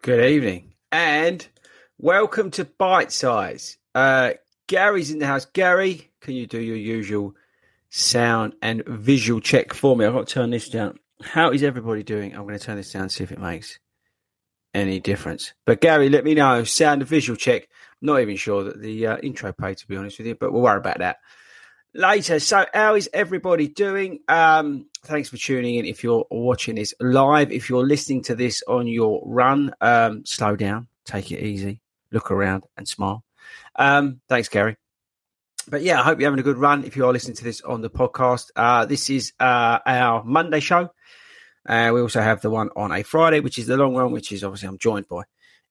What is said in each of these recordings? Good evening and welcome to Bite Size. Gary's in the house. Gary, can you do your usual sound and visual check for me? I've got to turn this down. How is everybody doing? I'm going to turn this down and see if it makes any difference. But Gary, let me know. Sound and visual check. I'm not even sure that the intro played, to be honest with you, but we'll worry about that later. So how is everybody doing? Thanks for tuning in. If you're watching this live, if you're listening to this on your run, slow down, take it easy, look around and smile. Thanks, Gary. But yeah, I hope you're having a good run. If you are listening to this on the podcast, this is our Monday show. We also have the one on a Friday, which is the long run, which is obviously I'm joined by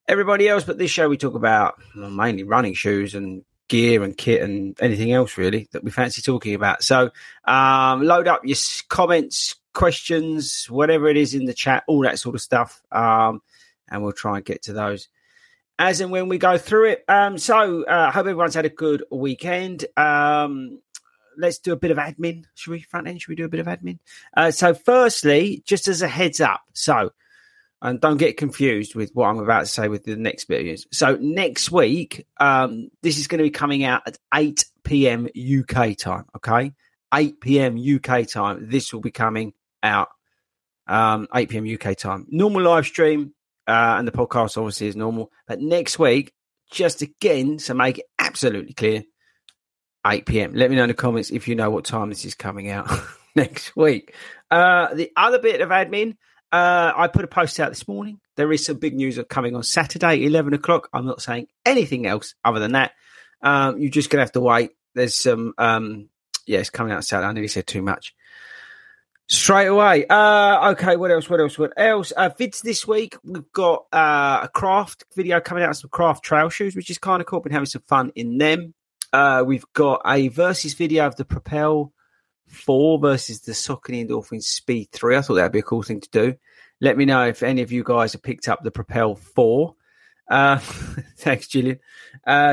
everybody else. But this show, we talk about mainly running shoes and gear and kit and anything else really that we fancy talking about. So load up your comments, questions, whatever it is in the chat, all that sort of stuff, and we'll try and get to those as and when we go through it. So hope everyone's had a good weekend. Let's do a bit of admin. Should we do a bit of admin? So firstly, just as a heads up, and don't get confused with what I'm about to say with the next bit of news. So next week, this is going to be coming out at 8 p.m. UK time, okay? 8 p.m. UK time. This will be coming out 8 p.m. UK time. Normal live stream, and the podcast obviously is normal. But next week, just again, to make it absolutely clear, 8 p.m. Let me know in the comments if you know what time this is coming out next week. The other bit of admin, I put a post out this morning. There is some big news coming on Saturday, 11 o'clock. I'm not saying anything else other than that. You're just going to have to wait. There's some, it's coming out Saturday. I nearly said too much straight away. Okay, what else? Vids this week. We've got a craft video coming out, some craft trail shoes, which is kind of cool. Been having some fun in them. We've got a versus video of the Propel 4 versus the Saucony Endorphin Speed 3. I thought that'd be a cool thing to do. Let me know if any of you guys have picked up the Propel 4. Thanks, Gillian.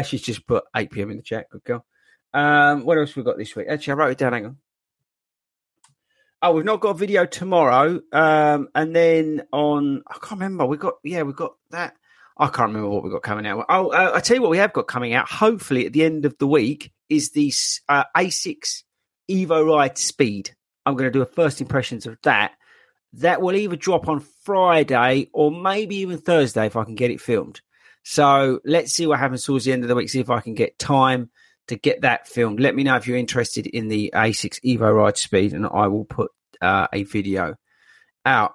She's just put 8 p.m. in the chat. Good girl. What else we got this week? Actually, I wrote it down. Hang on. Oh, we've not got a video tomorrow. And then on, I can't remember. We've got that. I can't remember what we've got coming out. Oh, I tell you what we have got coming out. Hopefully at the end of the week is the ASICS Evo Ride Speed. I'm going to do a first impressions of that. That will either drop on Friday or maybe even Thursday if I can get it filmed. So let's see what happens towards the end of the week, see if I can get time to get that filmed. Let me know if you're interested in the ASICS Evo Ride Speed and I will put a video out.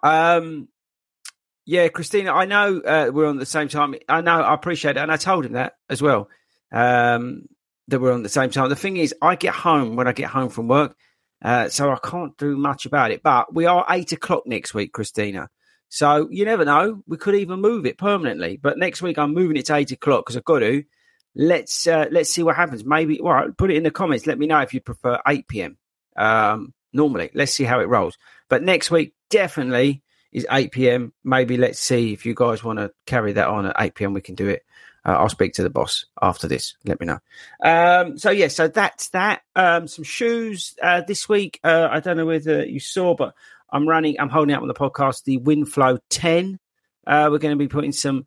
Christina, I know we're on the same time. I know, I appreciate it. And I told him that as well. That we're on the same time. The thing is, I get home when I get home from work, so I can't do much about it. But we are 8 o'clock next week, Christina. So you never know. We could even move it permanently. But next week, I'm moving it to 8 o'clock because I've got to. Let's see what happens. Maybe, well, put it in the comments. Let me know if you prefer 8 p.m. Normally. Let's see how it rolls. But next week, definitely is 8 p.m. Maybe let's see if you guys want to carry that on at 8 p.m. We can do it. I'll speak to the boss after this. Let me know. So that's that. Some shoes this week. I don't know whether you saw, but I'm holding out on the podcast, the Wind Flow 10. We're going to be putting some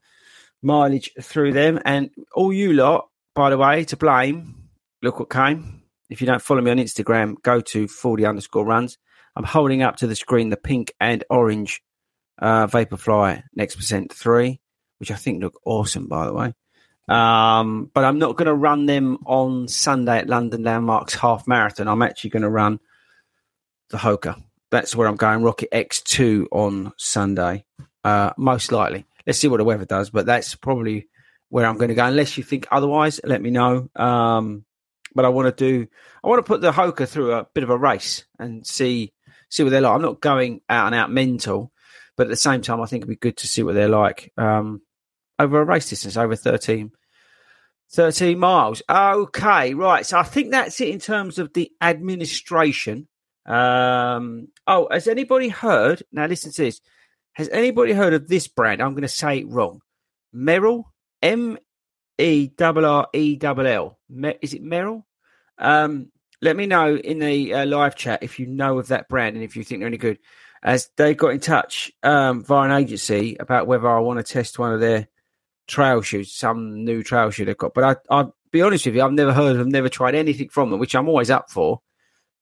mileage through them. And all you lot, by the way, to blame, look what came. If you don't follow me on Instagram, go to 40_runs. I'm holding up to the screen the pink and orange Vaporfly Next% 3, which I think look awesome, by the way. But I'm not going to run them on Sunday at London Landmarks Half Marathon. I'm actually going to run the Hoka. That's where I'm going, Rocket X 2 on Sunday, most likely. Let's see what the weather does, but that's probably where I'm going to go. Unless you think otherwise, let me know. But I want to put the Hoka through a bit of a race and see what they're like. I'm not going out and out mental, but at the same time, I think it'd be good to see what they're like over a race distance, over 13 miles. Okay, right. So I think that's it in terms of the administration. Has anybody heard? Now listen to this. Has anybody heard of this brand? I'm going to say it wrong. Merrell, Merrell. Is it Merrell? Let me know in the live chat if you know of that brand and if you think they're any good. As they got in touch via an agency about whether I want to test one of their trail shoes, some new trail shoe they've got. But I'll be honest with you, I've never heard of them, never tried anything from them, which I'm always up for.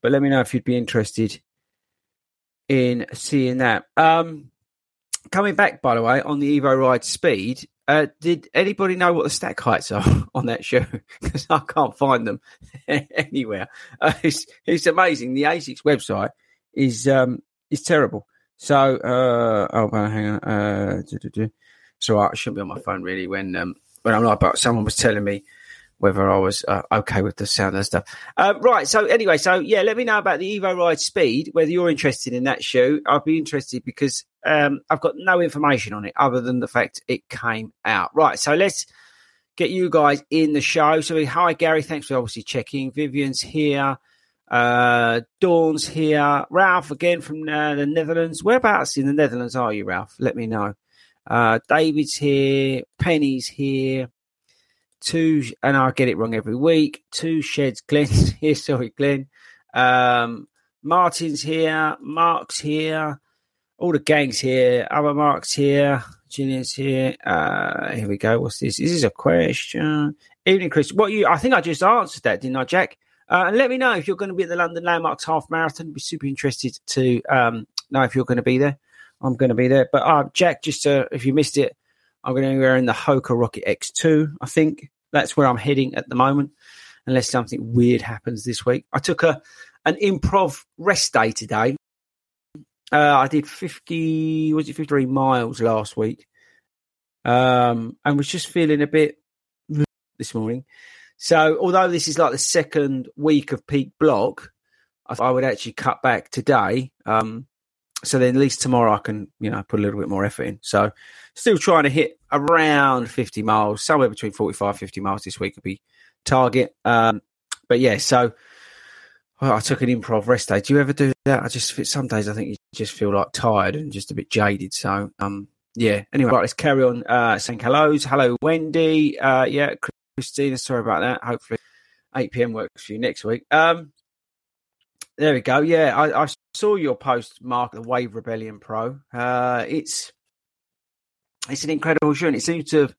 But let me know if you'd be interested in seeing that. Coming back, by the way, on the Evo Ride Speed, did anybody know what the stack heights are on that shoe? Because I can't find them anywhere. It's amazing. The ASICS website is terrible. So, hang on. So I shouldn't be on my phone really when I'm live, but someone was telling me whether I was okay with the sound and stuff. Right, so anyway, let me know about the Evo Ride Speed, whether you're interested in that shoe. I'd be interested because I've got no information on it other than the fact it came out. Right, so let's get you guys in the show. So, hi, Gary. Thanks for obviously checking. Vivian's here. Dawn's here. Ralph, again, from the Netherlands. Whereabouts in the Netherlands are you, Ralph? Let me know. David's here. Penny's here. Two, and I get it wrong every week. Two Sheds, Glenn's here. Sorry, Glenn. Martin's here. Mark's here. All the gang's here. Other Mark's here. Gillian's here. Here we go. What's this? Is this a question? Evening, Chris. I think I just answered that, didn't I, Jack? And let me know if you're going to be at the London Landmarks Half Marathon. I'd be super interested to know if you're going to be there. I'm going to be there. But Jack, just if you missed it, I'm going to be wearing the Hoka Rocket X 2. I think that's where I'm heading at the moment, unless something weird happens this week. I took an improv rest day today. I did 53 miles last week, and was just feeling a bit this morning. So although this is like the second week of peak block, I thought I would actually cut back today. So then at least tomorrow I can, put a little bit more effort in. So still trying to hit around 50 miles, somewhere between 45, 50 miles this week would be target. I took an improv rest day. Do you ever do that? Some days I think you just feel like tired and just a bit jaded. So, anyway, right, let's carry on. Saying hellos. Hello, Wendy. Christina, sorry about that. Hopefully 8 p.m. works for you next week. There we go. Yeah, I saw your post, Mark, the Wave Rebellion Pro. It's an incredible shoe, and it seems to have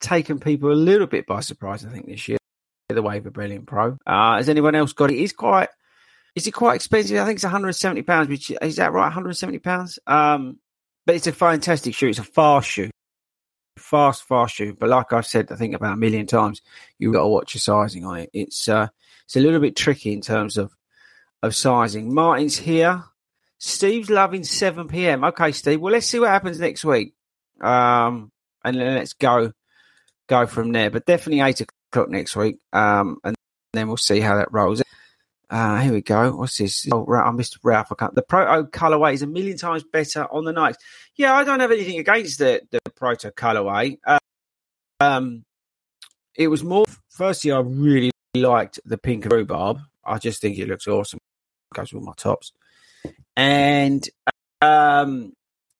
taken people a little bit by surprise, I think, this year, the Wave Rebellion Pro. Has anyone else got it? Is it quite expensive? I think it's £170, which is that right, £170? But it's a fantastic shoe. It's a fast shoe. Fast shoe. But like I've said, I think about 1 million times, you've got to watch your sizing on it. It's a little bit tricky in terms of sizing. Martin's here. Steve's loving 7 p.m. Okay, Steve. Well, let's see what happens next week. And then let's go from there. But definitely 8 o'clock next week. And then we'll see how that rolls. Here we go. What's this? Oh, I missed Ralph. The Proto Colourway is 1 million times better on the nights. Yeah, I don't have anything against the Proto Colourway. It was more... Firstly, I really liked the pink rhubarb. I just think it looks awesome. Goes with my tops. And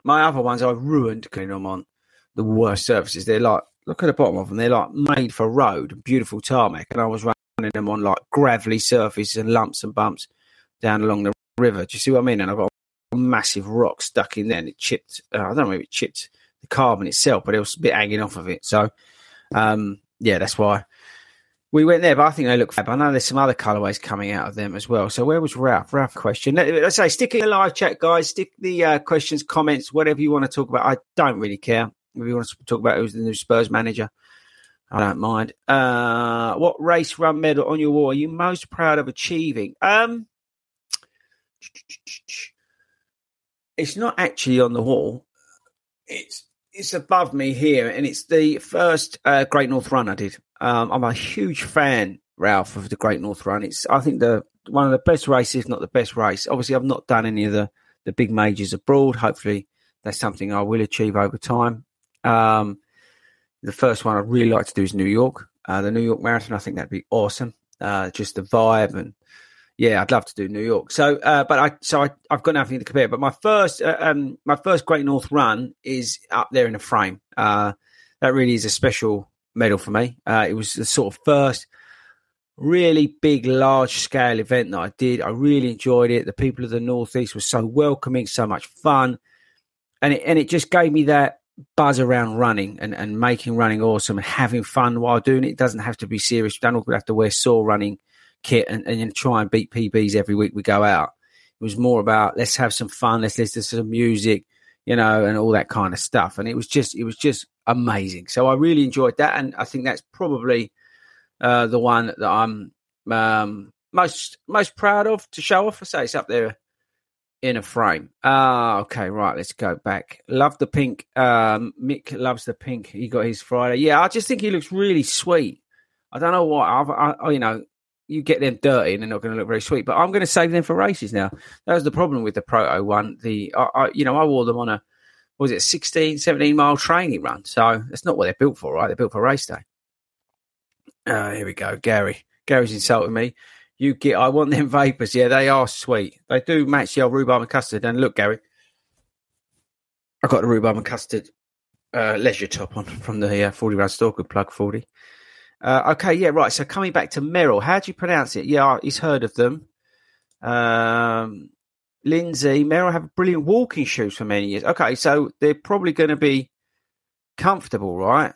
My other ones I ruined because I'm on the worst surfaces. They're like, look at the bottom of them. They're like made for road, beautiful tarmac. And I was running them on like gravelly surfaces and lumps and bumps down along the river. Do you see what I mean? And I've got a massive rock stuck in there and it chipped. I don't know if it chipped the carbon itself, but it was a bit hanging off of it. So, yeah, that's why we went there. But I think they look fab. I know there's some other colorways coming out of them as well. So where was Ralph? Ralph question. Let's say stick in the live chat, guys. Stick the questions, comments, whatever you want to talk about. I don't really care. If you want to talk about who's the new Spurs manager, I don't mind. What race run medal on your wall are you most proud of achieving? It's not actually on the wall. It's above me here, and it's the first Great North Run I did. I'm a huge fan, Ralph, of the Great North Run. It's, I think, the one of the best races, if not the best race. Obviously, I've not done any of the big majors abroad. Hopefully, that's something I will achieve over time. The first one I'd really like to do is New York. The New York Marathon, I think that'd be awesome. Just the vibe, and yeah, I'd love to do New York. So, I've got nothing to compare. But my first Great North Run is up there in a frame. That really is a special medal for me. It was the sort of first really big, large scale event that I did. I really enjoyed it. The people of the Northeast were so welcoming, so much fun, and it just gave me that buzz around running and making running awesome and having fun while doing it. It doesn't have to be serious. You don't have to wear sore running kit and try and beat PBs every week we go out. It was more about let's have some fun, let's listen to some music, you know, and all that kind of stuff. And it was just amazing. So I really enjoyed that, and I think that's probably the one that I'm most proud of to show off. I say it's up there in a frame. Okay, right, let's go back. Love the pink. Mick loves the pink. He got his Friday. Yeah, I just think he looks really sweet. I don't know why. You get them dirty and they're not going to look very sweet, but I'm going to save them for races now. That was the problem with the Proto one. I wore them on a, 16, 17-mile training run. So that's not what they're built for, right? They're built for race day. Here we go. Gary's insulting me. I want them vapors. Yeah, they are sweet. They do match the old rhubarb and custard. And look, Gary, I got the rhubarb and custard leisure top on from the 40 Round Store. Good plug, 40. Okay, yeah, right. So coming back to Merrell, how do you pronounce it? Yeah, he's heard of them. Lindsay, Merrell have brilliant walking shoes for many years. Okay, so they're probably going to be comfortable, right?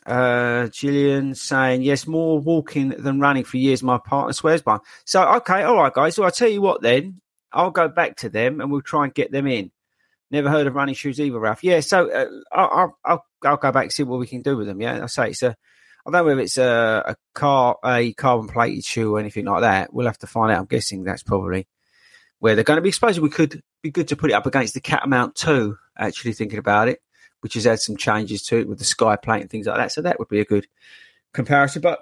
Gillian saying, yes, more walking than running for years. My partner swears by. So, okay, all right, guys. So I'll tell you what then. I'll go back to them and we'll try and get them in. Never heard of running shoes either, Ralph. Yeah, so I'll go back and see what we can do with them, yeah? I say it's a... I don't know if it's a carbon plated shoe or anything like that. We'll have to find out. I'm guessing that's probably where they're going to be exposed. We could be good to put it up against the Catamount 2, actually thinking about it, which has had some changes to it with the sky plate and things like that. So that would be a good comparison. But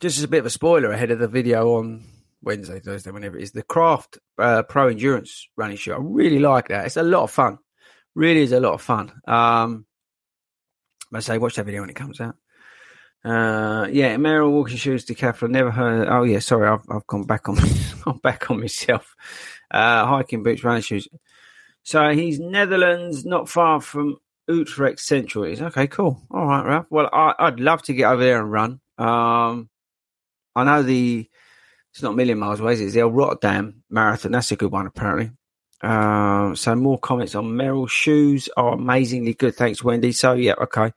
just as a bit of a spoiler ahead of the video on Wednesday, Thursday, whenever it is, the Craft Pro Endurance running shoe. I really like that. It's a lot of fun. Really is a lot of fun. I say watch that video when it comes out. Yeah, Merrell walking shoes, Decathlon. Never heard. Oh yeah, sorry, I've gone back on. I'm back on myself. Hiking boots, running shoes. So he's Netherlands, not far from Utrecht Central. Is okay, cool. All right, Ralph. Well, I'd love to get over there and run. I know it's not a million miles away. It's the old Rotterdam Marathon. That's a good one, apparently. So more comments on Merrell. Shoes are amazingly good. Thanks, Wendy. So yeah, okay.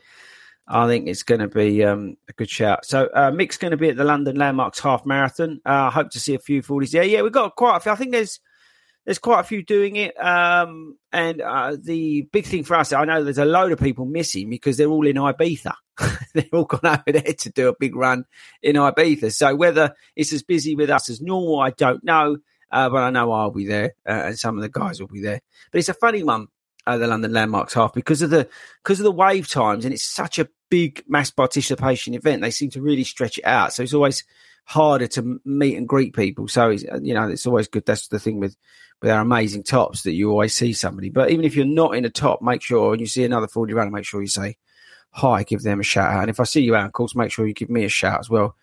I think it's going to be a good shout. So Mick's going to be at the London Landmarks Half Marathon. I hope to see a few 40s there. Yeah, we've got quite a few. I think there's quite a few doing it. And the big thing for us, I know there's a load of people missing because they're all in Ibiza. They've all gone over there to do a big run in Ibiza. So whether it's as busy with us as normal, I don't know. But I know I'll be there and some of the guys will be there. But it's a funny one. The London Landmarks Half because of the wave times, and it's such a big mass participation event. They seem to really stretch it out, so it's always harder to meet and greet people. So it's always good. That's the thing with our amazing tops, that you always see somebody. But even if you're not in a top, make sure when you see another 40 runner, make sure you say hi, give them a shout out. And if I see you out, of course, make sure you give me a shout as well.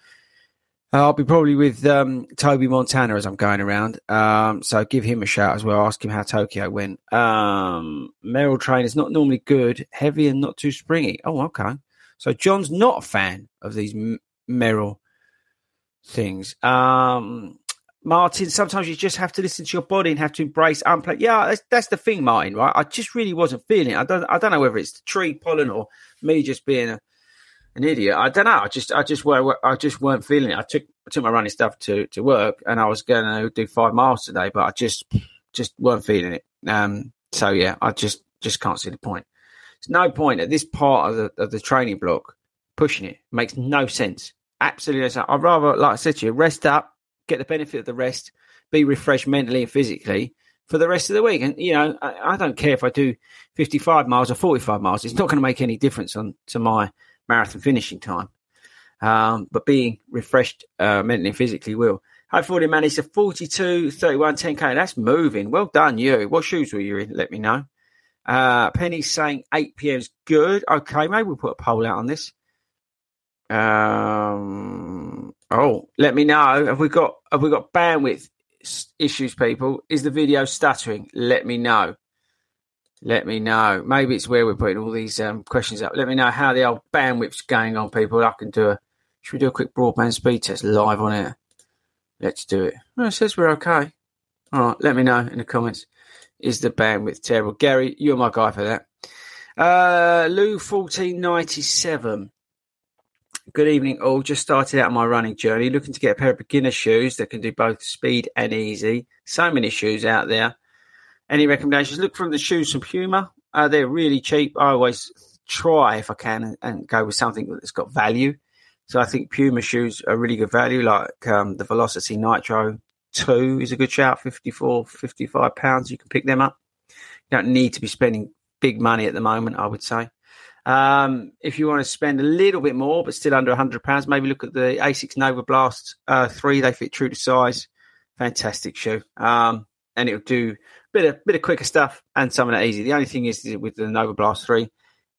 I'll be probably with Toby Montana as I'm going around. So give him a shout as well. Ask him how Tokyo went. Merrell train is not normally good, heavy and not too springy. Oh, okay. So John's not a fan of these Merrell things. Martin, sometimes you just have to listen to your body and have to embrace unplanned. Yeah, that's the thing, Martin, right? I just really wasn't feeling it. I don't know whether it's the tree pollen or me just being an idiot. I don't know. I just weren't feeling it. I took my running stuff to work, and I was going to do 5 miles today, but I just weren't feeling it. So yeah, I just can't see the point. There's no point at this part of the training block pushing it. Makes no sense. Absolutely. So I'd rather, like I said to you, rest up, get the benefit of the rest, be refreshed mentally and physically for the rest of the week. And, you know, I don't care if I do 55 miles or 45 miles. It's not going to make any difference to my marathon finishing time. But being refreshed mentally and physically will. I've already managed a 42, 31, 10K. That's moving. Well done, you. What shoes were you in? Let me know. Penny's saying 8 p.m. is good. Okay, maybe we'll put a poll out on this. Oh, let me know. Have we got bandwidth issues, people? Is the video stuttering? Let me know. Maybe it's where we're putting all these questions up. Let me know how the old bandwidth's going on, people. Should we do a quick broadband speed test live on air? Let's do it. Well, it says we're okay. All right, let me know in the comments. Is the bandwidth terrible? Gary, you're my guy for that. Lou 1497. Good evening, all. Just started out my running journey, looking to get a pair of beginner shoes that can do both speed and easy. So many shoes out there. Any recommendations? Look for the shoes from Puma. They're really cheap. I always try, if I can, and go with something that's got value. So I think Puma shoes are really good value, like the Velocity Nitro 2 is a good shout, £54, £55. You can pick them up. You don't need to be spending big money at the moment, I would say. If you want to spend a little bit more, but still under £100, maybe look at the ASICS Novablast 3. They fit true to size. Fantastic shoe. And it'll do a bit of quicker stuff and some of that easy. The only thing is with the Novablast 3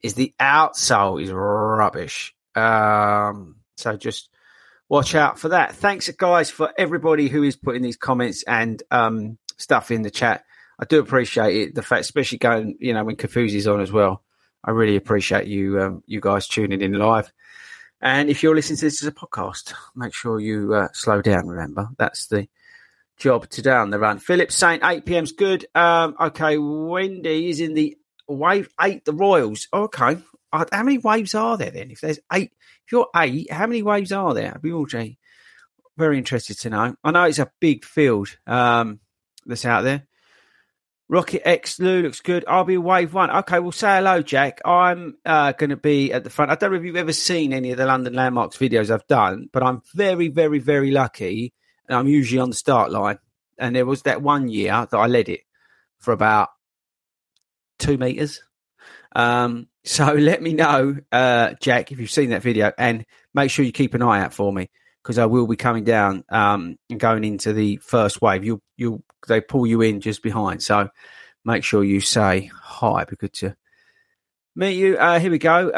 is the outsole is rubbish. So just watch out for that. Thanks, guys, for everybody who is putting these comments and stuff in the chat. I do appreciate it. The fact, especially going, you know, when Kafuzi's on as well. I really appreciate you guys tuning in live. And if you're listening to this as a podcast, make sure you slow down, remember. That's the job today on the run. Philip's saying 8 p.m.'s good. Okay, Wendy is in the wave 8, the Royals. Okay. How many waves are there then? If there's 8, if you're 8, how many waves are there? I'd be all very interested to know. I know it's a big field that's out there. Rocket X, Lou, looks good. I'll be wave 1. Okay, well, say hello, Jack. I'm going to be at the front. I don't know if you've ever seen any of the London Landmarks videos I've done, but I'm very, very, very lucky, and I'm usually on the start line. And there was that one year that I led it for about 2 metres. So let me know, Jack, if you've seen that video, and make sure you keep an eye out for me, because I will be coming down and going into the first wave. They pull you in just behind. So make sure you say hi. It'd be good to meet you. Here we go.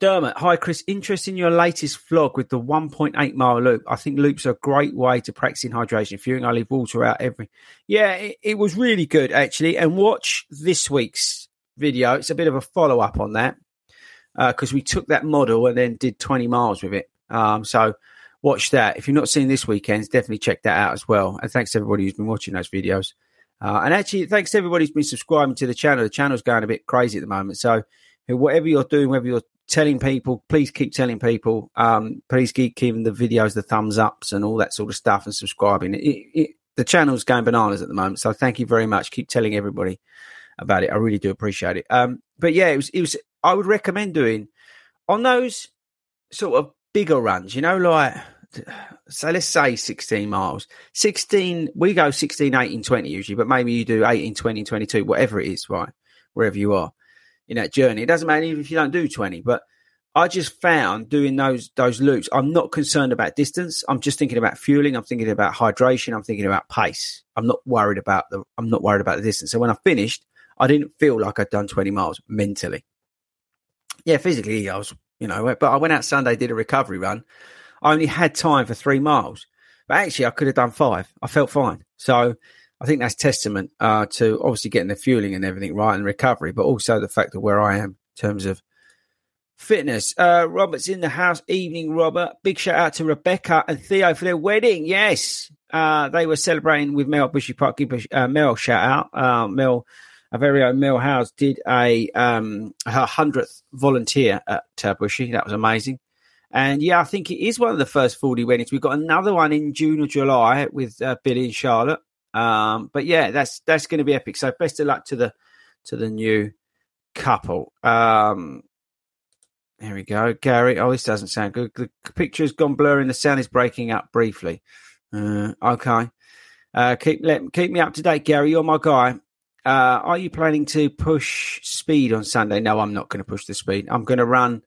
Dermot, hi, Chris. Interest in your latest vlog with the 1.8 mile loop. I think loops are a great way to practice in hydration and fueling. I leave water out every... Yeah, it was really good, actually. And watch this week's video. It's a bit of a follow-up on that because we took that model and then did 20 miles with it. So watch that. If you're not seeing this weekend's, definitely check that out as well. And thanks to everybody who's been watching those videos. And actually, thanks to everybody who's been subscribing to the channel. The channel's going a bit crazy at the moment. So whatever you're doing, whether you're telling people, please keep telling people. Please keep giving the videos the thumbs ups and all that sort of stuff and subscribing. The channel's going bananas at the moment. So thank you very much. Keep telling everybody about it. I really do appreciate it. But yeah, it was. I would recommend doing on those sort of bigger runs, you know, like, so let's say 16 miles, 16, we go 16, 18, 20 usually, but maybe you do 18, 20, 22, whatever it is, right? Wherever you are in that journey, it doesn't matter even if you don't do 20, but I just found doing those loops, I'm not concerned about distance. I'm just thinking about fueling. I'm thinking about hydration. I'm thinking about pace. I'm not worried about the distance. So when I finished, I didn't feel like I'd done 20 miles mentally. Yeah, physically I was, you know, but I went out Sunday, did a recovery run. I only had time for 3 miles, but actually I could have done 5. I felt fine. So I think that's testament to obviously getting the fueling and everything right and recovery, but also the fact of where I am in terms of fitness. Robert's in the house. Evening, Robert. Big shout out to Rebecca and Theo for their wedding. Yes. They were celebrating with Mel Bushy Park. Give Mel shout out. Mel, our very own Mel Howes, did her 100th volunteer at Bushy. That was amazing. And yeah, I think it is one of the first 40 weddings. We've got another one in June or July with Billy and Charlotte. But yeah, that's going to be epic. So best of luck to the new couple. There we go, Gary. Oh, this doesn't sound good. The picture has gone blurry and the sound is breaking up briefly. Okay. Keep me up to date, Gary. You're my guy. Are you planning to push speed on Sunday? No, I'm not going to push the speed. I'm going to run.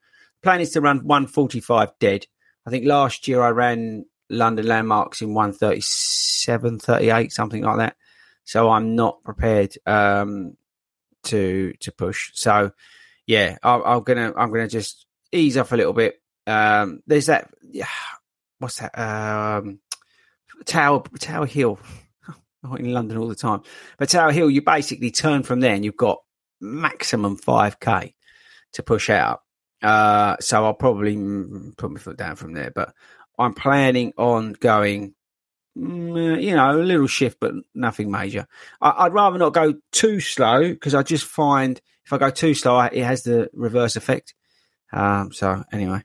Plan is to run 1:45 dead. I think last year I ran London Landmarks in 1:37, 1:38, something like that. So I'm not prepared to push. So yeah, I'm gonna just ease off a little bit. There's that. What's that? Tower Hill. Not in London all the time, but Tower Hill. You basically turn from there, and you've got maximum 5K to push out. So I'll probably put my foot down from there, but I'm planning on going, a little shift, but nothing major. I'd rather not go too slow because I just find if I go too slow, it has the reverse effect. So anyway,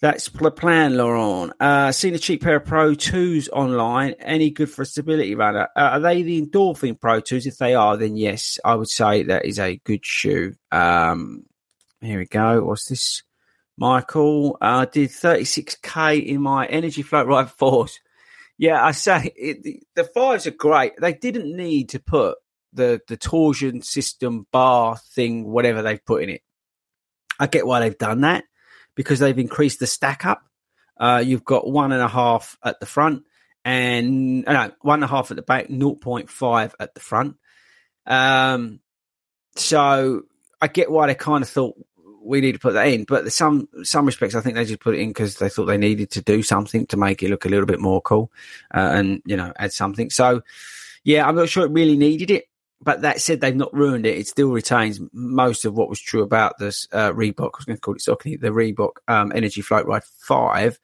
that's the plan, Laurent. Seen a cheap pair of Pro 2s online. Any good for a stability runner? Are they the Endorphin Pro 2s? If they are, then yes, I would say that is a good shoe. Here we go. What's this? Michael, I did 36K in my Energy Floatride 4s. Yeah, I say the 5s are great. They didn't need to put the torsion system bar thing, whatever they've put in it. I get why they've done that because they've increased the stack up. You've got 1.5 at the front and 1.5 at the back, 0.5 at the front. So I get why they kind of thought, we need to put that in, but there's some respects, I think they just put it in because they thought they needed to do something to make it look a little bit more cool and add something. So, yeah, I'm not sure it really needed it, but that said, they've not ruined it. It still retains most of what was true about this Reebok. I was going to call it Saucony, the Reebok Energy Floatride 5,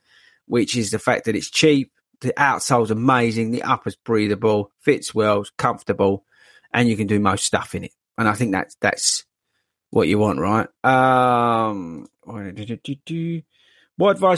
which is the fact that it's cheap, the outsole's amazing, the upper's breathable, fits well, comfortable, and you can do most stuff in it. And I think that's what you want, right? What advice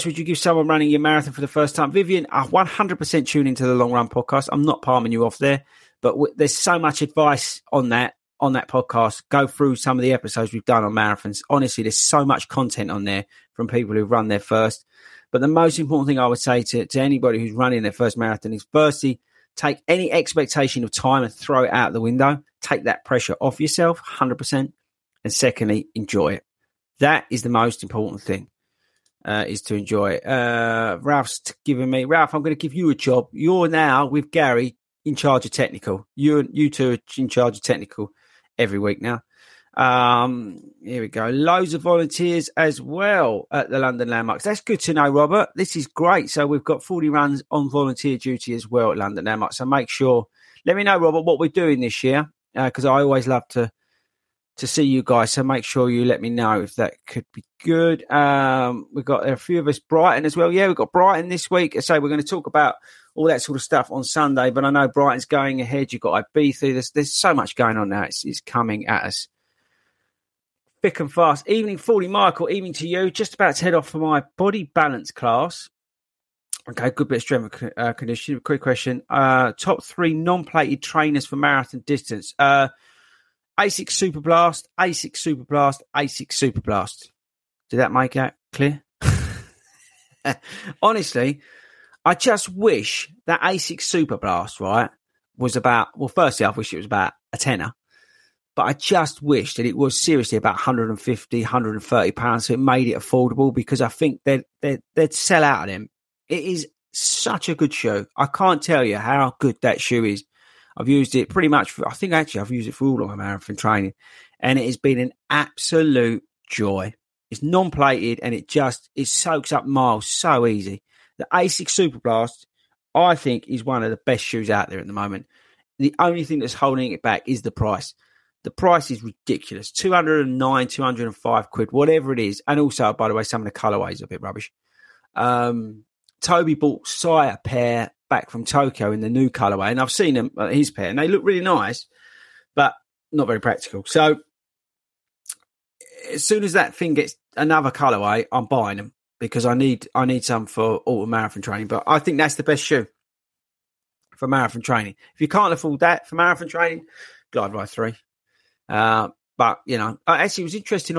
would you give someone running your marathon for the first time? Vivian, 100% tune into the Long Run podcast. I'm not palming you off there, but there's so much advice on that podcast. Go through some of the episodes we've done on marathons. Honestly, there's so much content on there from people who run their first. But the most important thing I would say to anybody who's running their first marathon is firstly, take any expectation of time and throw it out the window. Take that pressure off yourself, 100%. And secondly, enjoy it. That is the most important thing, is to enjoy it. Ralph, I'm going to give you a job. You're now with Gary in charge of technical. You two are in charge of technical every week now. Here we go. Loads of volunteers as well at the London Landmarks. That's good to know, Robert. This is great. So we've got 40 runs on volunteer duty as well at London Landmarks. So make sure, let me know, Robert, what we're doing this year, because I always love to see you guys, so make sure you let me know if that could be good. We've got a few of us, Brighton as well. Yeah, we've got Brighton this week. So we're going to talk about all that sort of stuff on Sunday, but I know Brighton's going ahead. You've got Ibiza. There's so much going on now. It's coming at us thick and fast. Evening, 40, Michael. Evening to you. Just about to head off for my body balance class. Okay, good bit of strength conditioning. Quick question. Top 3 non-plated trainers for marathon distance. ASICS Superblast, ASICS Superblast, ASICS Superblast. Did that make that clear? Honestly, I just wish that ASICS Superblast, right, was about, well, firstly, I wish it was about a tenner, but I just wish that it was seriously about £150, £130, so it made it affordable because I think they'd sell out of them. It is such a good shoe. I can't tell you how good that shoe is. I've used it pretty much for, I think actually I've used it for all of my marathon training, and it has been an absolute joy. It's non-plated and it soaks up miles so easy. The ASICS Superblast, I think, is one of the best shoes out there at the moment. The only thing that's holding it back is the price. The price is ridiculous. 209, 205 quid, whatever it is. And also, by the way, some of the colourways are a bit rubbish. Toby bought Si a pair back from Tokyo in the new colourway, and I've seen them, his pair, and they look really nice, but not very practical. So as soon as that thing gets another colourway, I'm buying them because I need some for autumn marathon training. But I think that's the best shoe for marathon training. If you can't afford that for marathon training, Glide Ride 3. But, you know, actually it was interesting.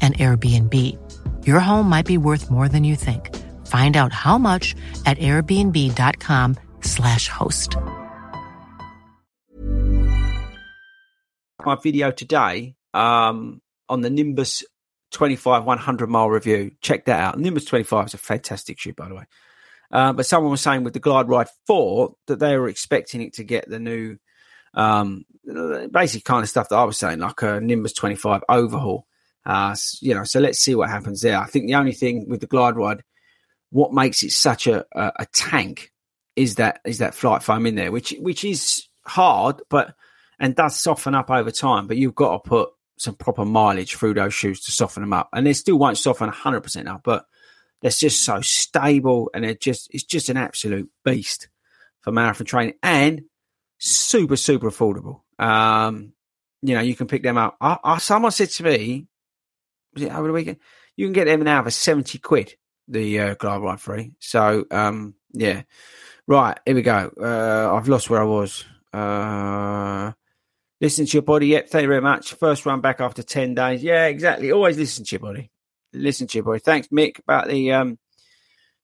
an Airbnb. Your home might be worth more than you think. Find out how much at airbnb.com/host. My video today on the Nimbus 25 100-mile review. Check that out. Nimbus 25 is a fantastic shoe, by the way. But someone was saying with the Glide Ride 4 that they were expecting it to get the new... basic kind of stuff that I was saying, like a Nimbus 25 overhaul. You know, so let's see what happens there. I think the only thing with the Glide Ride, what makes it such a tank is that flight foam in there, which is hard, but and does soften up over time. But you've got to put some proper mileage through those shoes to soften them up, and they still won't soften 100% up, but they're just so stable, and it's just an absolute beast for marathon training and super, super affordable. You know, you can pick them up. Someone said to me, was it over the weekend? You can get them now for 70 quid, the Glide Ride 3. So, yeah. Right, here we go. I've lost where I was. Listen to your body. Yep, thank you very much. First run back after 10 days. Yeah, exactly. Always listen to your body. Listen to your body. Thanks, Mick, about the...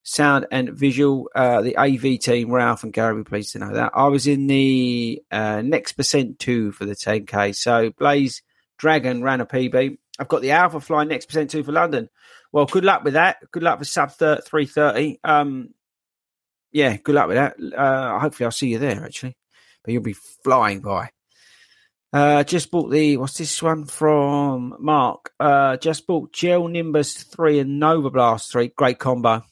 sound and visual. The AV team, Ralph and Gary, we're pleased to know that. I was in the Next% 2 for the 10K. So Blaze Dragon ran a PB. I've got the Vaporfly Next% 2 for London. Well, good luck with that. Good luck for sub 330. Yeah, good luck with that. Hopefully I'll see you there, actually. But you'll be flying by. Just bought the... What's this one from Mark? Just bought Gel Nimbus 3 and Novablast 3. Great combo.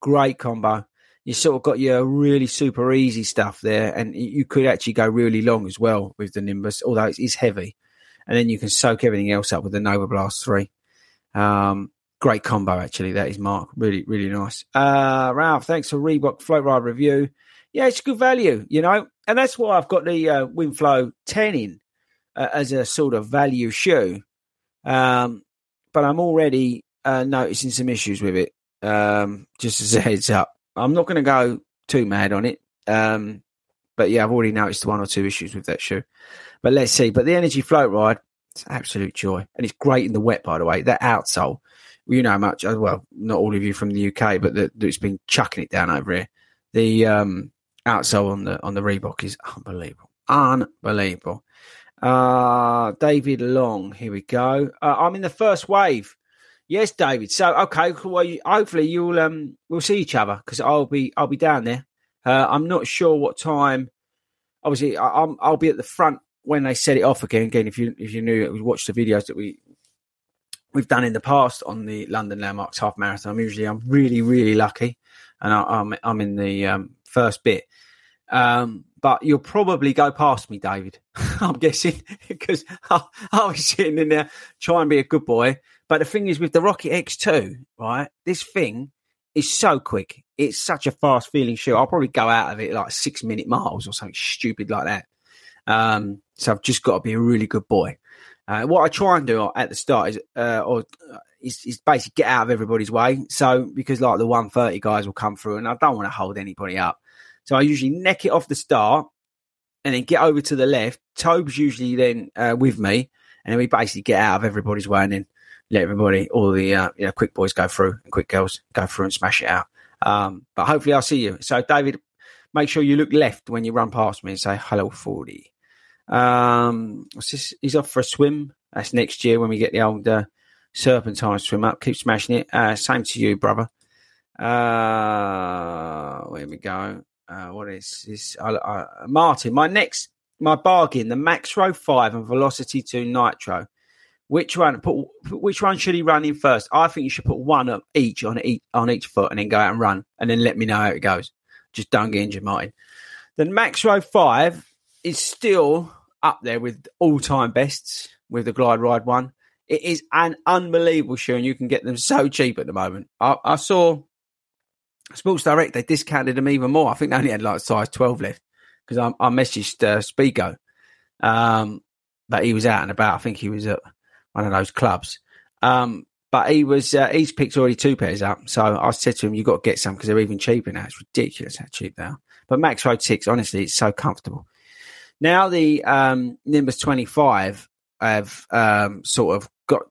Great combo. You sort of got your really super easy stuff there, and you could actually go really long as well with the Nimbus, although it is heavy. And then you can soak everything else up with the Novablast 3. Great combo, actually. That is, Mark. Really, really nice. Ralph, thanks for Reebok Floatride review. Yeah, it's good value, you know, and that's why I've got the Wind Flow 10 in as a sort of value shoe. But I'm already noticing some issues with it. Just as a heads up, I'm not going to go too mad on it. But yeah, I've already noticed one or two issues with that shoe, but let's see. But the Energy Floatride, it's absolute joy, and it's great in the wet, by the way. That outsole, you know, much as well, not all of you from the UK, but it's been chucking it down over here. The outsole on the Reebok is unbelievable. David Long, here we go. I'm in the first wave. Yes, David. So, okay. Well, hopefully you'll we'll see each other because I'll be down there. I'm not sure what time. Obviously, I'll be at the front when they set it off again. If you knew, it was watch the videos that we've done in the past on the London Landmarks Half Marathon. I'm really, really lucky, and I'm in the first bit. But you'll probably go past me, David. I'm guessing, because I was sitting in there trying to be a good boy. But the thing is, with the Rocket X 2, right, this thing is so quick. It's such a fast-feeling shoe. I'll probably go out of it like 6-minute miles or something stupid like that. So I've just got to be a really good boy. What I try and do at the start is basically get out of everybody's way. So because like the 130 guys will come through and I don't want to hold anybody up. So I usually neck it off the start and then get over to the left. Tobe's usually then with me, and then we basically get out of everybody's way and then let everybody, all the quick boys go through and quick girls go through and smash it out. But hopefully I'll see you. So David, make sure you look left when you run past me and say, hello, 40. He's off for a swim. That's next year when we get the old serpentine swim up. Keep smashing it. Same to you, brother. Here we go. What is this? Martin, my bargain, the Max Road 5 and Velocity 2 Nitro. Which one should he run in first? I think you should put one of each on each foot and then go out and run and then let me know how it goes. Just don't get injured, Martin. The Max Road 5 is still up there with all-time bests with the Glide Ride one. It is an unbelievable shoe, and you can get them so cheap at the moment. I saw Sports Direct, they discounted them even more. I think they only had like size 12 left because I messaged Speego that he was out and about. I think he was at one of those clubs. But he was he's picked already two pairs up. So I said to him, you've got to get some because they're even cheaper now. It's ridiculous how cheap they are. But Max Road 6, honestly, it's so comfortable. Now the Nimbus 25 have sort of got,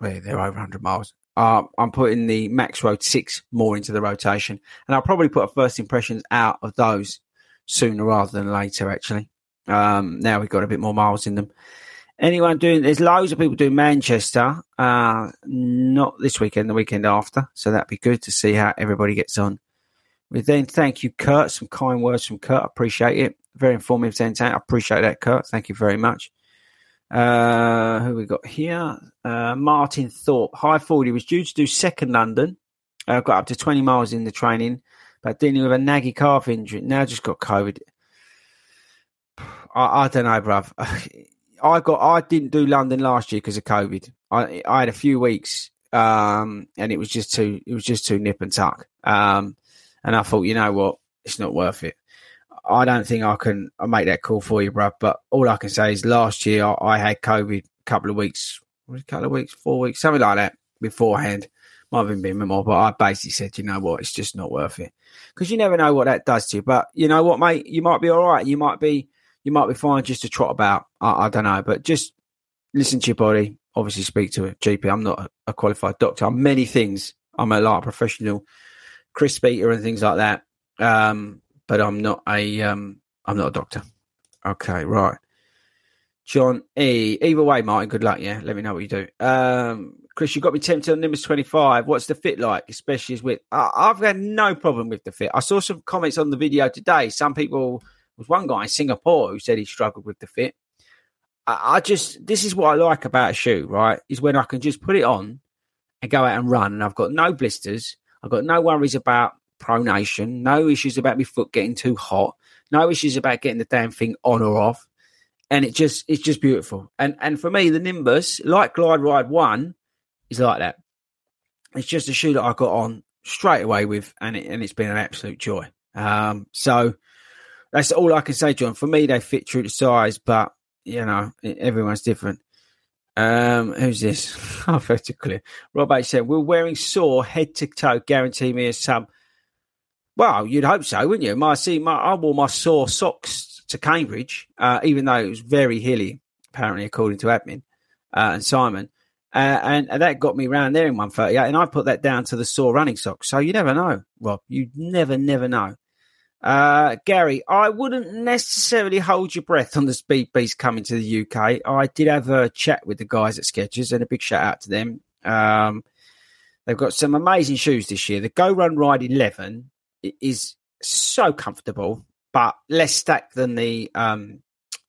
well, they're over 100 miles. I'm putting the Max Road 6 more into the rotation. And I'll probably put a first impressions out of those sooner rather than later, actually. Now we've got a bit more miles in them. There's loads of people doing Manchester, not this weekend, the weekend after. So that'd be good to see how everybody gets on. We then thank you, Kurt. Some kind words from Kurt. I appreciate it. Very informative, I appreciate that, Kurt. Thank you very much. Who we got here? Martin Thorpe. High 40 was due to do second London. Got up to 20 miles in the training, but dealing with a naggy calf injury. Now just got COVID. I don't know, bruv. I didn't do London last year because of COVID. I had a few weeks, and it was just too nip and tuck. And I thought, you know what? It's not worth it. I don't think I can make that call for you, bruv. But all I can say is last year I had COVID a couple of weeks, 4 weeks, something like that beforehand. Might have been more, but I basically said, you know what? It's just not worth it because you never know what that does to you. But you know what, mate? You might be all right. You might be fine just to trot about. I don't know, but just listen to your body. Obviously speak to a GP. I'm not a qualified doctor. I'm many things. I'm a lot of professional crisp eater and things like that. But I'm not a doctor. Okay, right. John E. Either way, Martin, good luck. Yeah, let me know what you do. Chris, you got me tempted on Nimbus 25. What's the fit like, especially as with... I've had no problem with the fit. I saw some comments on the video today. Some people... There was one guy in Singapore who said he struggled with the fit. This is what I like about a shoe, right, is when I can just put it on and go out and run, and I've got no blisters. I've got no worries about pronation, no issues about my foot getting too hot, no issues about getting the damn thing on or off, and it's just beautiful. And for me, the Nimbus, like Glide Ride 1, is like that. It's just a shoe that I got on straight away with, and it's been an absolute joy. So... That's all I can say, John. For me, they fit true to size, but, you know, everyone's different. Who's this? I felt too clear. Rob H said, will wearing sore head-to-toe guarantee me a sub? Well, you'd hope so, wouldn't you? I wore my sore socks to Cambridge, even though it was very hilly, apparently, according to admin and Simon. And that got me round there in 138, and I put that down to the sore running socks. So you never know, Rob. You never know. Gary, I wouldn't necessarily hold your breath on the Speed Beast coming to the UK. I did have a chat with the guys at Skechers, and a big shout out to them. They've got some amazing shoes this year. The Go Run Ride 11 is so comfortable, but less stacked than the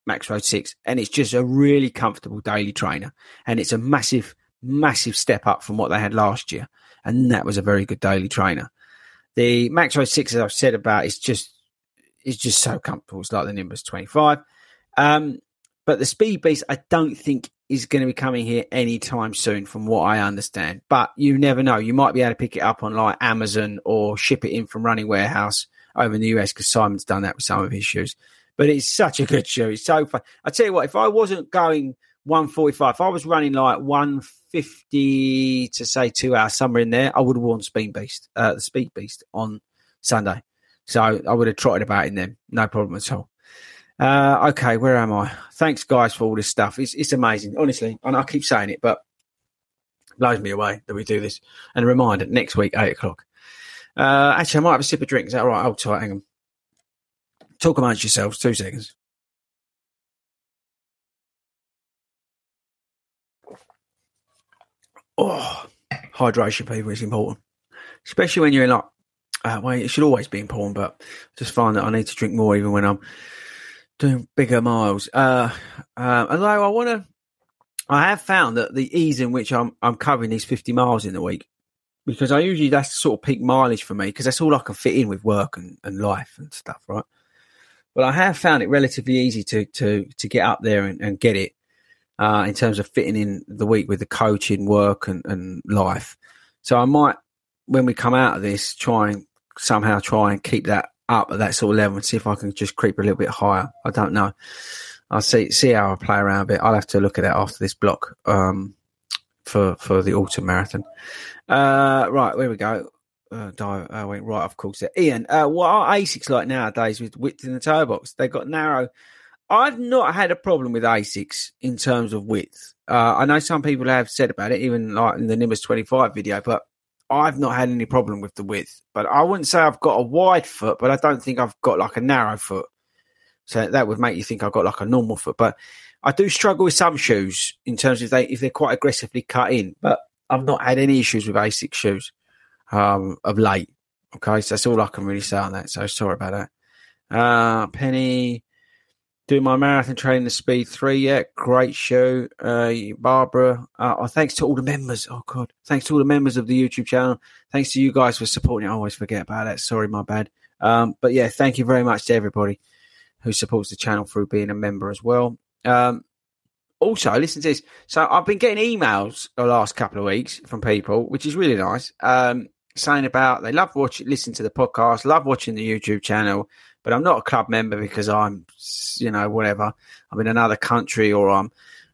Max Road 6. And it's just a really comfortable daily trainer. And it's a massive, massive step up from what they had last year. And that was a very good daily trainer. The Max Road 6, as I've said about, it's just so comfortable. It's like the Nimbus 25. But the Speed Beast, I don't think, is going to be coming here anytime soon from what I understand. But you never know. You might be able to pick it up on like Amazon or ship it in from Running Warehouse over in the US because Simon's done that with some of his shoes. But it's such a good shoe. It's so fun. I tell you what, if I wasn't going 145, if I was running like 150 to say 2 hours, somewhere in there, I would have worn the Speed Beast on Sunday. So I would have trotted about in them. No problem at all. Okay, where am I? Thanks, guys, for all this stuff. It's amazing, honestly. And I keep saying it, but it blows me away that we do this. And a reminder, next week, 8 o'clock. Actually, I might have a sip of drink. Is that all right? Hold tight. Hang on. Talk amongst yourselves. 2 seconds. Oh, hydration, people, is important. Especially when you're in, like, well, it should always be important, but I just find that I need to drink more even when I'm doing bigger miles. Although I have found that the ease in which I'm covering these 50 miles in the week, because I usually, that's the sort of peak mileage for me, because that's all I can fit in with work and life and stuff, right? Well, I have found it relatively easy to get up there and get it in terms of fitting in the week with the coaching, work and life. So I might, when we come out of this, try and keep that up at that sort of level and see if I can just creep a little bit higher. I don't know. I'll see how I play around a bit. I'll have to look at that after this block for the autumn marathon. Right, there we go. I went right off course there. Ian, what are ASICs like nowadays with width in the toe box? They've got narrow. I've not had a problem with ASICs in terms of width. I know some people have said about it, even like in the Nimbus 25 video, but I've not had any problem with the width. But I wouldn't say I've got a wide foot, but I don't think I've got like a narrow foot. So that would make you think I've got like a normal foot. But I do struggle with some shoes in terms of if they're quite aggressively cut in. But I've not had any issues with ASICS shoes of late. Okay, so that's all I can really say on that. So sorry about that. Penny, doing my marathon training, the Speed 3 yet. Yeah, great show. Barbara, thanks to all the members. Oh, God. Thanks to all the members of the YouTube channel. Thanks to you guys for supporting it. I always forget about that. Sorry, my bad. But, yeah, thank you very much to everybody who supports the channel through being a member as well. Also, listen to this. So I've been getting emails the last couple of weeks from people, which is really nice, saying about they love watching, listen to the podcast, love watching the YouTube channel, but I'm not a club member because I'm, whatever. I'm in another country or I'm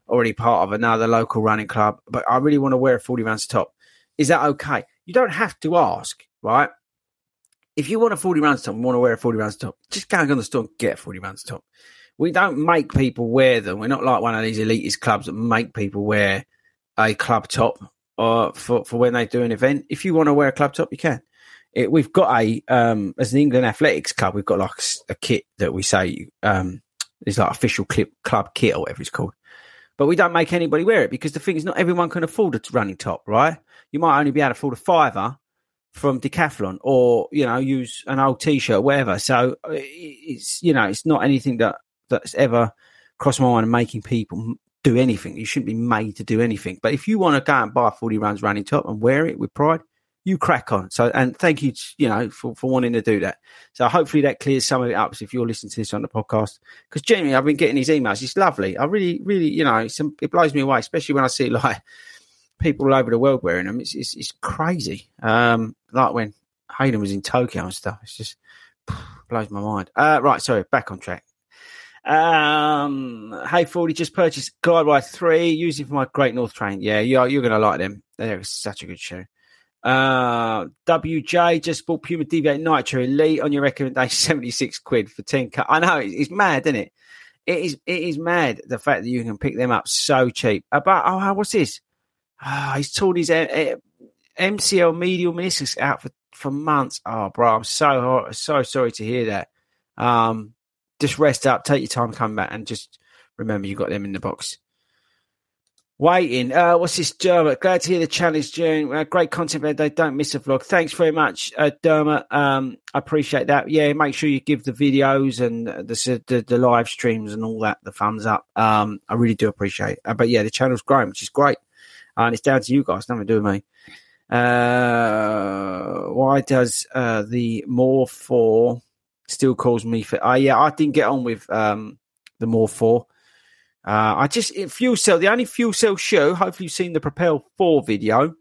already part of another local running club, but I really want to wear a 40 Runs top. Is that okay? You don't have to ask, right? If you want a 40 Runs top and want to wear a 40 Runs top, just go and go to the store and get a 40 Runs top. We don't make people wear them. We're not like one of these elitist clubs that make people wear a club top for when they do an event. If you want to wear a club top, you can. We've got as an England athletics club, we've got like a kit that we say is like official club kit or whatever it's called. But we don't make anybody wear it because the thing is not everyone can afford a running top, right? You might only be able to afford a fiver from Decathlon or, use an old T-shirt, whatever. So it's, it's not anything that's ever crossed my mind and making people do anything. You shouldn't be made to do anything. But if you want to go and buy a 40 Runs running top and wear it with pride, you crack on. So, and thank you, for wanting to do that. So hopefully that clears some of it up. So if you're listening to this on the podcast, because genuinely I've been getting these emails. It's lovely. I really, really, it blows me away, especially when I see like people all over the world wearing them. It's crazy. Like when Hayden was in Tokyo and stuff, it's just blows my mind. Right. Sorry. Back on track. Hey, 40, just purchased Glide Ride 3 using for my Great North train. Yeah. You're going to like them. They're such a good shoe. WJ just bought Puma Deviate Nitro Elite on your recommendation, 76 quid for 10k. I know it's mad, isn't it? It is mad the fact that you can pick them up so cheap. About what's this? He's torn his MCL medial meniscus out for months. Oh, bro, I'm so sorry to hear that. Just rest up, take your time, come back, and just remember you got them in the box. Waiting. What's this, Dermot? Glad to hear the challenge, June. Great content, but they don't miss a vlog. Thanks very much, Dermot. I appreciate that. Yeah, make sure you give the videos and the live streams and all that the thumbs up. I really do appreciate it. But yeah, the channel's growing, which is great. And it's down to you guys. Nothing to do with me. Why does the More 4 still calls me for... yeah, I didn't get on with the More 4. Fuel cell, the only fuel cell shoe, hopefully you've seen the Propel 4 video.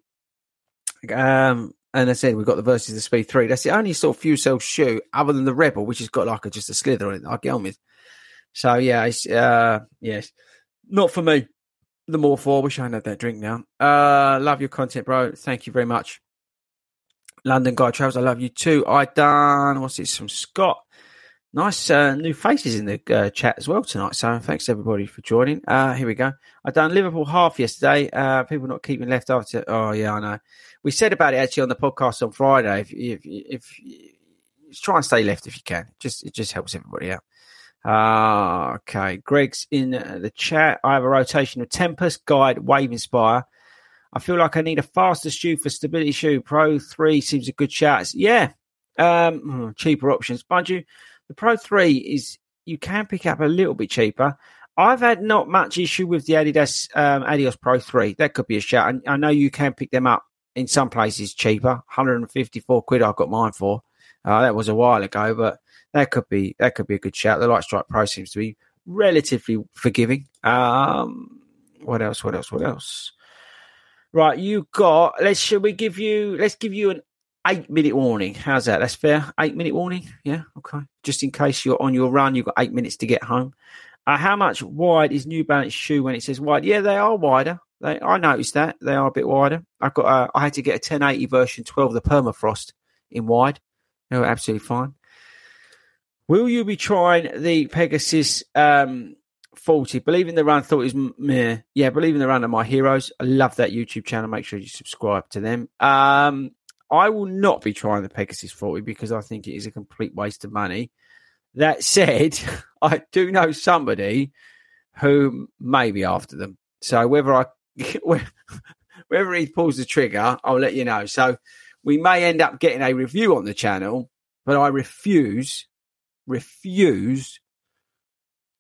And I said, we've got the Versus the Speed 3. That's the only sort of fuel cell shoe other than the Rebel, which has got like just a slither on it that I get on with. So yeah, it's, yes, not for me. The more for, I wish I had that drink now. Love your content, bro. Thank you very much. London Guy Travels, I love you too. I done, what's this from Scott? Nice new faces in the chat as well tonight. So thanks everybody for joining. Here we go. I done Liverpool half yesterday. People not keeping left after. Oh yeah, I know. We said about it actually on the podcast on Friday. If try and stay left if you can, it just helps everybody out. Okay, Greg's in the chat. I have a rotation of Tempest, Guide, Wave, Inspire. I feel like I need a faster shoe for stability shoe. Pro 3 seems a good shout. Yeah, cheaper options. Mind you, the Pro 3 is, you can pick up a little bit cheaper. I've had not much issue with the Adidas Pro 3. That could be a shout. And I know you can pick them up in some places cheaper. 154 quid I got mine for. That was a while ago, but that could be a good shout. The Light Strike Pro seems to be relatively forgiving. What else? Right, let's give you an 8-minute warning. How's that? That's fair. 8-minute warning. Yeah. Okay. Just in case you're on your run, you've got 8 minutes to get home. How much wide is New Balance shoe when it says wide? Yeah, they are wider. I noticed that they are a bit wider. I've got, I had to get a 1080 version 12, the permafrost in wide. They were absolutely fine. Will you be trying the Pegasus 40? Believe in the Run, thought it was meh. Yeah, Believe in the Run are my heroes. I love that YouTube channel. Make sure you subscribe to them. I will not be trying the Pegasus 40 because I think it is a complete waste of money. That said, I do know somebody who may be after them. So whether he pulls the trigger, I'll let you know. So we may end up getting a review on the channel, but I refuse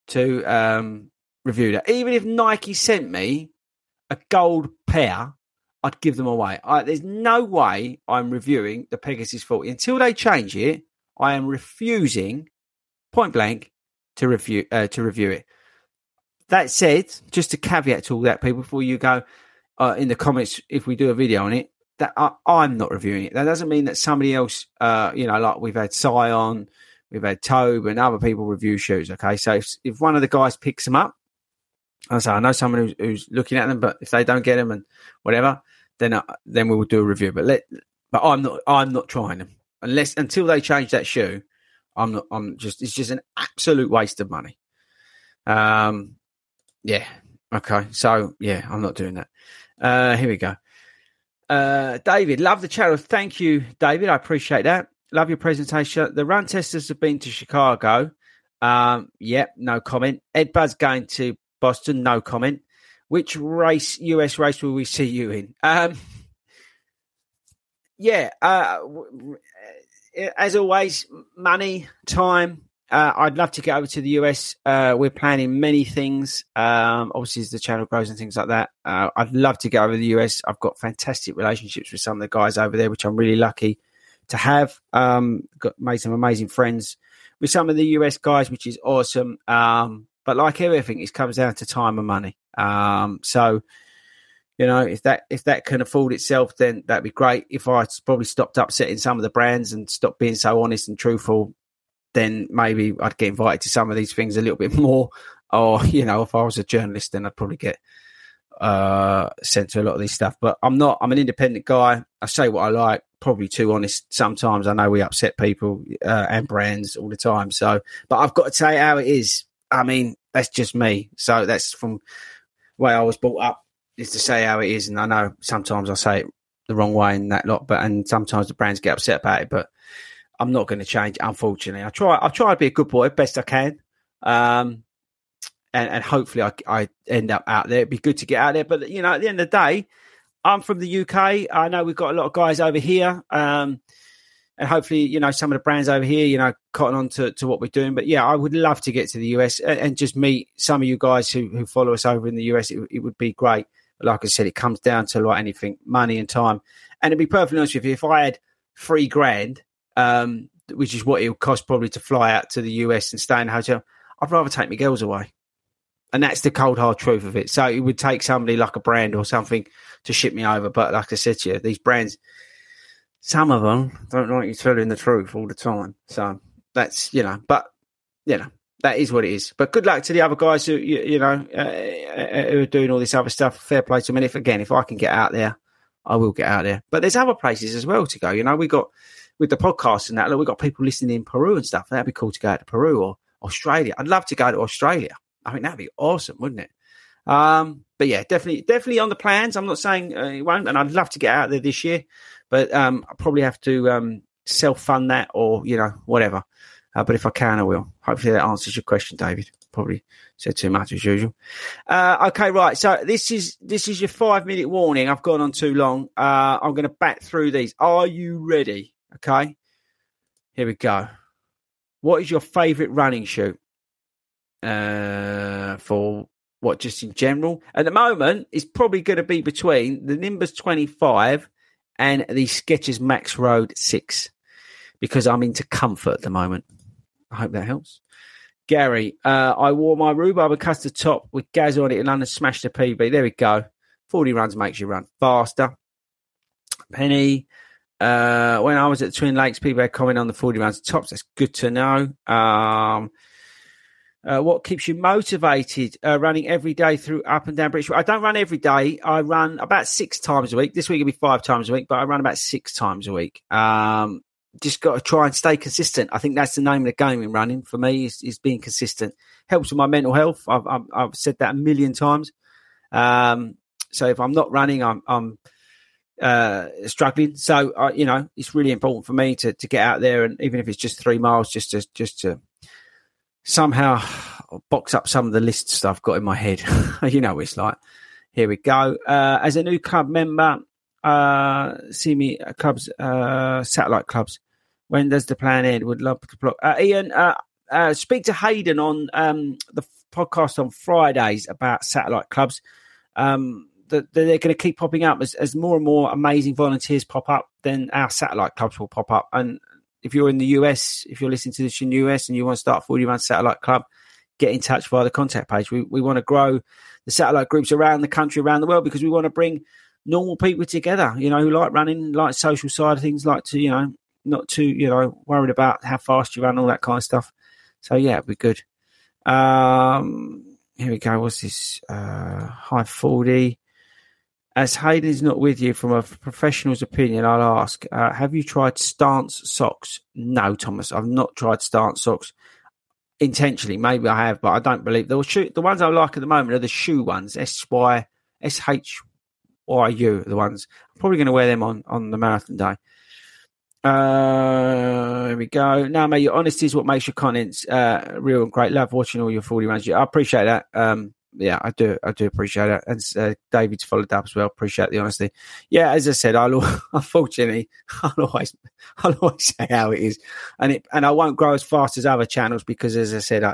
to review that. Even if Nike sent me a gold pair, I'd give them away. There's no way I'm reviewing the Pegasus 40. Until they change it, I am refusing, point blank, to review it. That said, just to caveat to all that, people, before you go in the comments, if we do a video on it, that I'm not reviewing it. That doesn't mean that somebody else, like we've had Scion, we've had Tobe and other people review shoes, okay? So if one of the guys picks them up, I know someone who's looking at them, but if they don't get them and whatever, then we will do a review. But I'm not trying them until they change that shoe. It's just an absolute waste of money. Yeah. Okay. So yeah, I'm not doing that. Here we go. David, love the channel. Thank you, David. I appreciate that. Love your presentation. The run testers have been to Chicago. Yep, no comment. Ed Buzz going to Boston, no comment. Which race, US race, will we see you in? As always, money, time. I'd love to get over to the US. We're planning many things. Obviously, as the channel grows and things like that, I'd love to get over to the US. I've got fantastic relationships with some of the guys over there, which I'm really lucky to have. Made some amazing friends with some of the US guys, which is awesome. But like everything, it comes down to time and money. So, if that can afford itself, then that'd be great. If I probably stopped upsetting some of the brands and stopped being so honest and truthful, then maybe I'd get invited to some of these things a little bit more. Or, if I was a journalist, then I'd probably get sent to a lot of this stuff. But I'm not. I'm an independent guy. I say what I like. Probably too honest sometimes. I know we upset people and brands all the time. So, but I've got to tell you how it is. I mean, that's just me. So that's from the way I was brought up, is to say how it is. And I know sometimes I say it the wrong way and that lot, and sometimes the brands get upset about it, but I'm not going to change, unfortunately. I try to be a good boy, best I can. And hopefully I end up out there. It'd be good to get out there. But, at the end of the day, I'm from the UK. I know we've got a lot of guys over here. And hopefully, some of the brands over here, cotton on to what we're doing. But yeah, I would love to get to the US and just meet some of you guys who follow us over in the US. It would be great. Like I said, it comes down to like anything, money and time. And to be perfectly honest with you, if I had $3,000, which is what it would cost probably to fly out to the US and stay in a hotel, I'd rather take my girls away. And that's the cold, hard truth of it. So it would take somebody like a brand or something to ship me over. But like I said to you, these brands, some of them don't like you telling the truth all the time. So that's, you know, but, you know, that is what it is. But good luck to the other guys who, who are doing all this other stuff. Fair play to them. And if, again, if I can get out there, I will get out there. But there's other places as well to go. You know, we got, with the podcast and that, look, we've got people listening in Peru and stuff. That'd be cool to go out to Peru or Australia. I'd love to go to Australia. I mean, that'd be awesome, wouldn't it? But yeah, definitely on the plans. I'm not saying it won't, and I'd love to get out there this year, but I probably have to self-fund that or, you know, whatever. But if I can, I will. Hopefully that answers your question, David. Probably said too much as usual. Okay, right. So this is your 5-minute warning. I've gone on too long. I'm going to bat through these. Are you ready? Okay. Here we go. What is your favorite running shoe? For what, just in general? At the moment, it's probably going to be between the Nimbus 25 and the Skechers Max Road 6 because I'm into comfort at the moment. I hope that helps. Gary, I wore my rhubarb and custard top with Gaz on it in London, smashed the PB. There we go. 40 runs makes you run faster. Penny, when I was at Twin Lakes, people had comment on the 40 runs tops. That's good to know. What keeps you motivated? Running every day through up and down British. I don't run every day. I run about 6 times a week. This week it'll be 5 times a week, but I run about 6 times a week. Just got to try and stay consistent. I think that's the name of the game in running for me is being consistent. Helps with my mental health. I've said that a million times. So if I'm not running, I'm struggling. So it's really important for me to get out there, and even if it's just 3 miles, just to somehow box up some of the lists I've got in my head. You know what it's like. Here we go. As a new club member, see me at clubs, satellite clubs. When does the plan end? Would love to plug. Ian, speak to Hayden on the podcast on Fridays about satellite clubs. They're going to keep popping up as more and more amazing volunteers pop up. Then our satellite clubs will pop up. And if you're in the US, if you're listening to this in the US and you want to start a 40-run satellite club, get in touch via the contact page. We want to grow the satellite groups around the country, around the world, because we want to bring normal people together, who like running, like social side of things, like to, not too, worried about how fast you run, all that kind of stuff. So, yeah, it'd be good. Here we go. What's this? Hi, 40. As Hayden's not with you, from a professional's opinion, I'll ask, have you tried Stance socks? No, Thomas, I've not tried Stance socks intentionally. Maybe I have, but I don't believe. The ones I like at the moment are the shoe ones, SHYU, the ones. I'm probably going to wear them on the marathon day. Here we go. Now, mate, your honesty is what makes your contents real and great. Love watching all your 40 runs. I appreciate that. Yeah, I do appreciate it. And David's followed up as well. Appreciate the honesty. Yeah, as I said, I'll always say how it is, and I won't grow as fast as other channels because, as I said,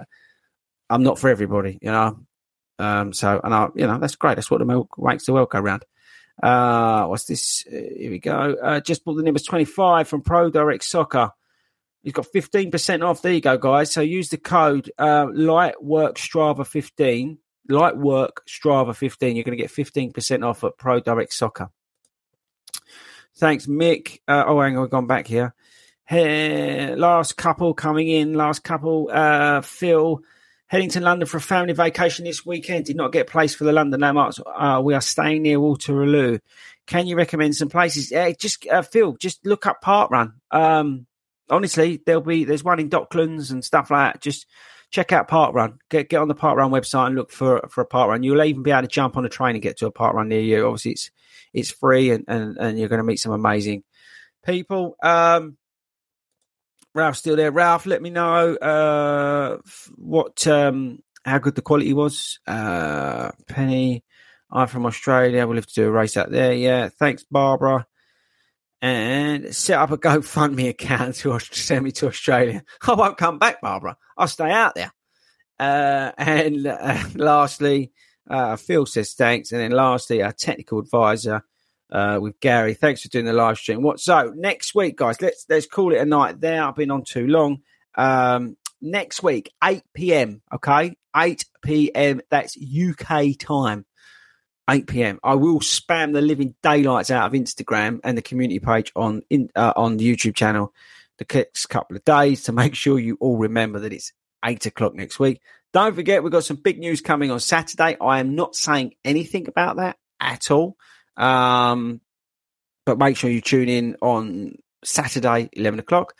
I'm not for everybody, So, and that's great. That's what makes the world go round. What's this? Here we go. Just bought the Nimbus 25 from Pro Direct Soccer. He's got 15% off. There you go, guys. So use the code LightWorkStrava15. Lightwork Strava 15. You're going to get 15% off at Pro Direct Soccer. Thanks, Mick. Hang on, we've gone back here. Hey, last couple coming in. Last couple. Phil, heading to London for a family vacation this weekend. Did not get placed for the London Landmarks. We are staying near Waterloo. Can you recommend some places? Phil, just look up Parkrun. Honestly, there's one in Docklands and stuff like that. Just check out Parkrun. Get on the Parkrun website and look for a Parkrun. You'll even be able to jump on a train and get to a Parkrun near you. Obviously, it's free and you're going to meet some amazing people. Ralph's still there. Ralph, let me know how good the quality was. Penny, I'm from Australia. We'll have to do a race out there. Yeah, thanks, Barbara. And set up a GoFundMe account to send me to Australia. I won't come back, Barbara. I'll stay out there. And lastly, Phil says thanks. And then lastly, our technical advisor with Gary. Thanks for doing the live stream. So next week, guys, let's call it a night there. I've been on too long. Next week, 8 p.m. Okay, 8 p.m. That's UK time. 8 p.m. I will spam the living daylights out of Instagram and the community page on the YouTube channel the next couple of days to make sure you all remember that it's 8 o'clock next week. Don't forget, we've got some big news coming on Saturday. I am not saying anything about that at all. But make sure you tune in on Saturday, 11 o'clock.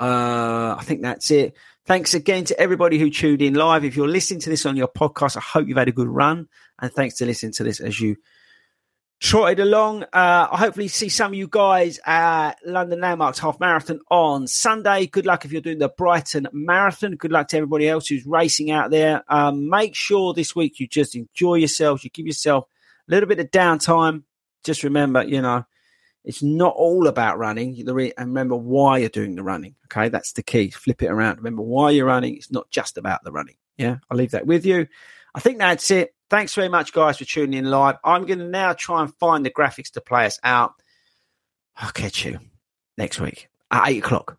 I think that's it. Thanks again to everybody who tuned in live. If you're listening to this on your podcast, I hope you've had a good run. And thanks to listening to this as you trotted along. I hopefully see some of you guys at London Landmarks Half Marathon on Sunday. Good luck if you're doing the Brighton Marathon. Good luck to everybody else who's racing out there. Make sure this week you just enjoy yourselves. You give yourself a little bit of downtime. Just remember, you know, it's not all about running. And remember why you're doing the running. Okay, that's the key. Flip it around. Remember why you're running. It's not just about the running. Yeah, I'll leave that with you. I think that's it. Thanks very much, guys, for tuning in live. I'm going to now try and find the graphics to play us out. I'll catch you next week at 8 o'clock.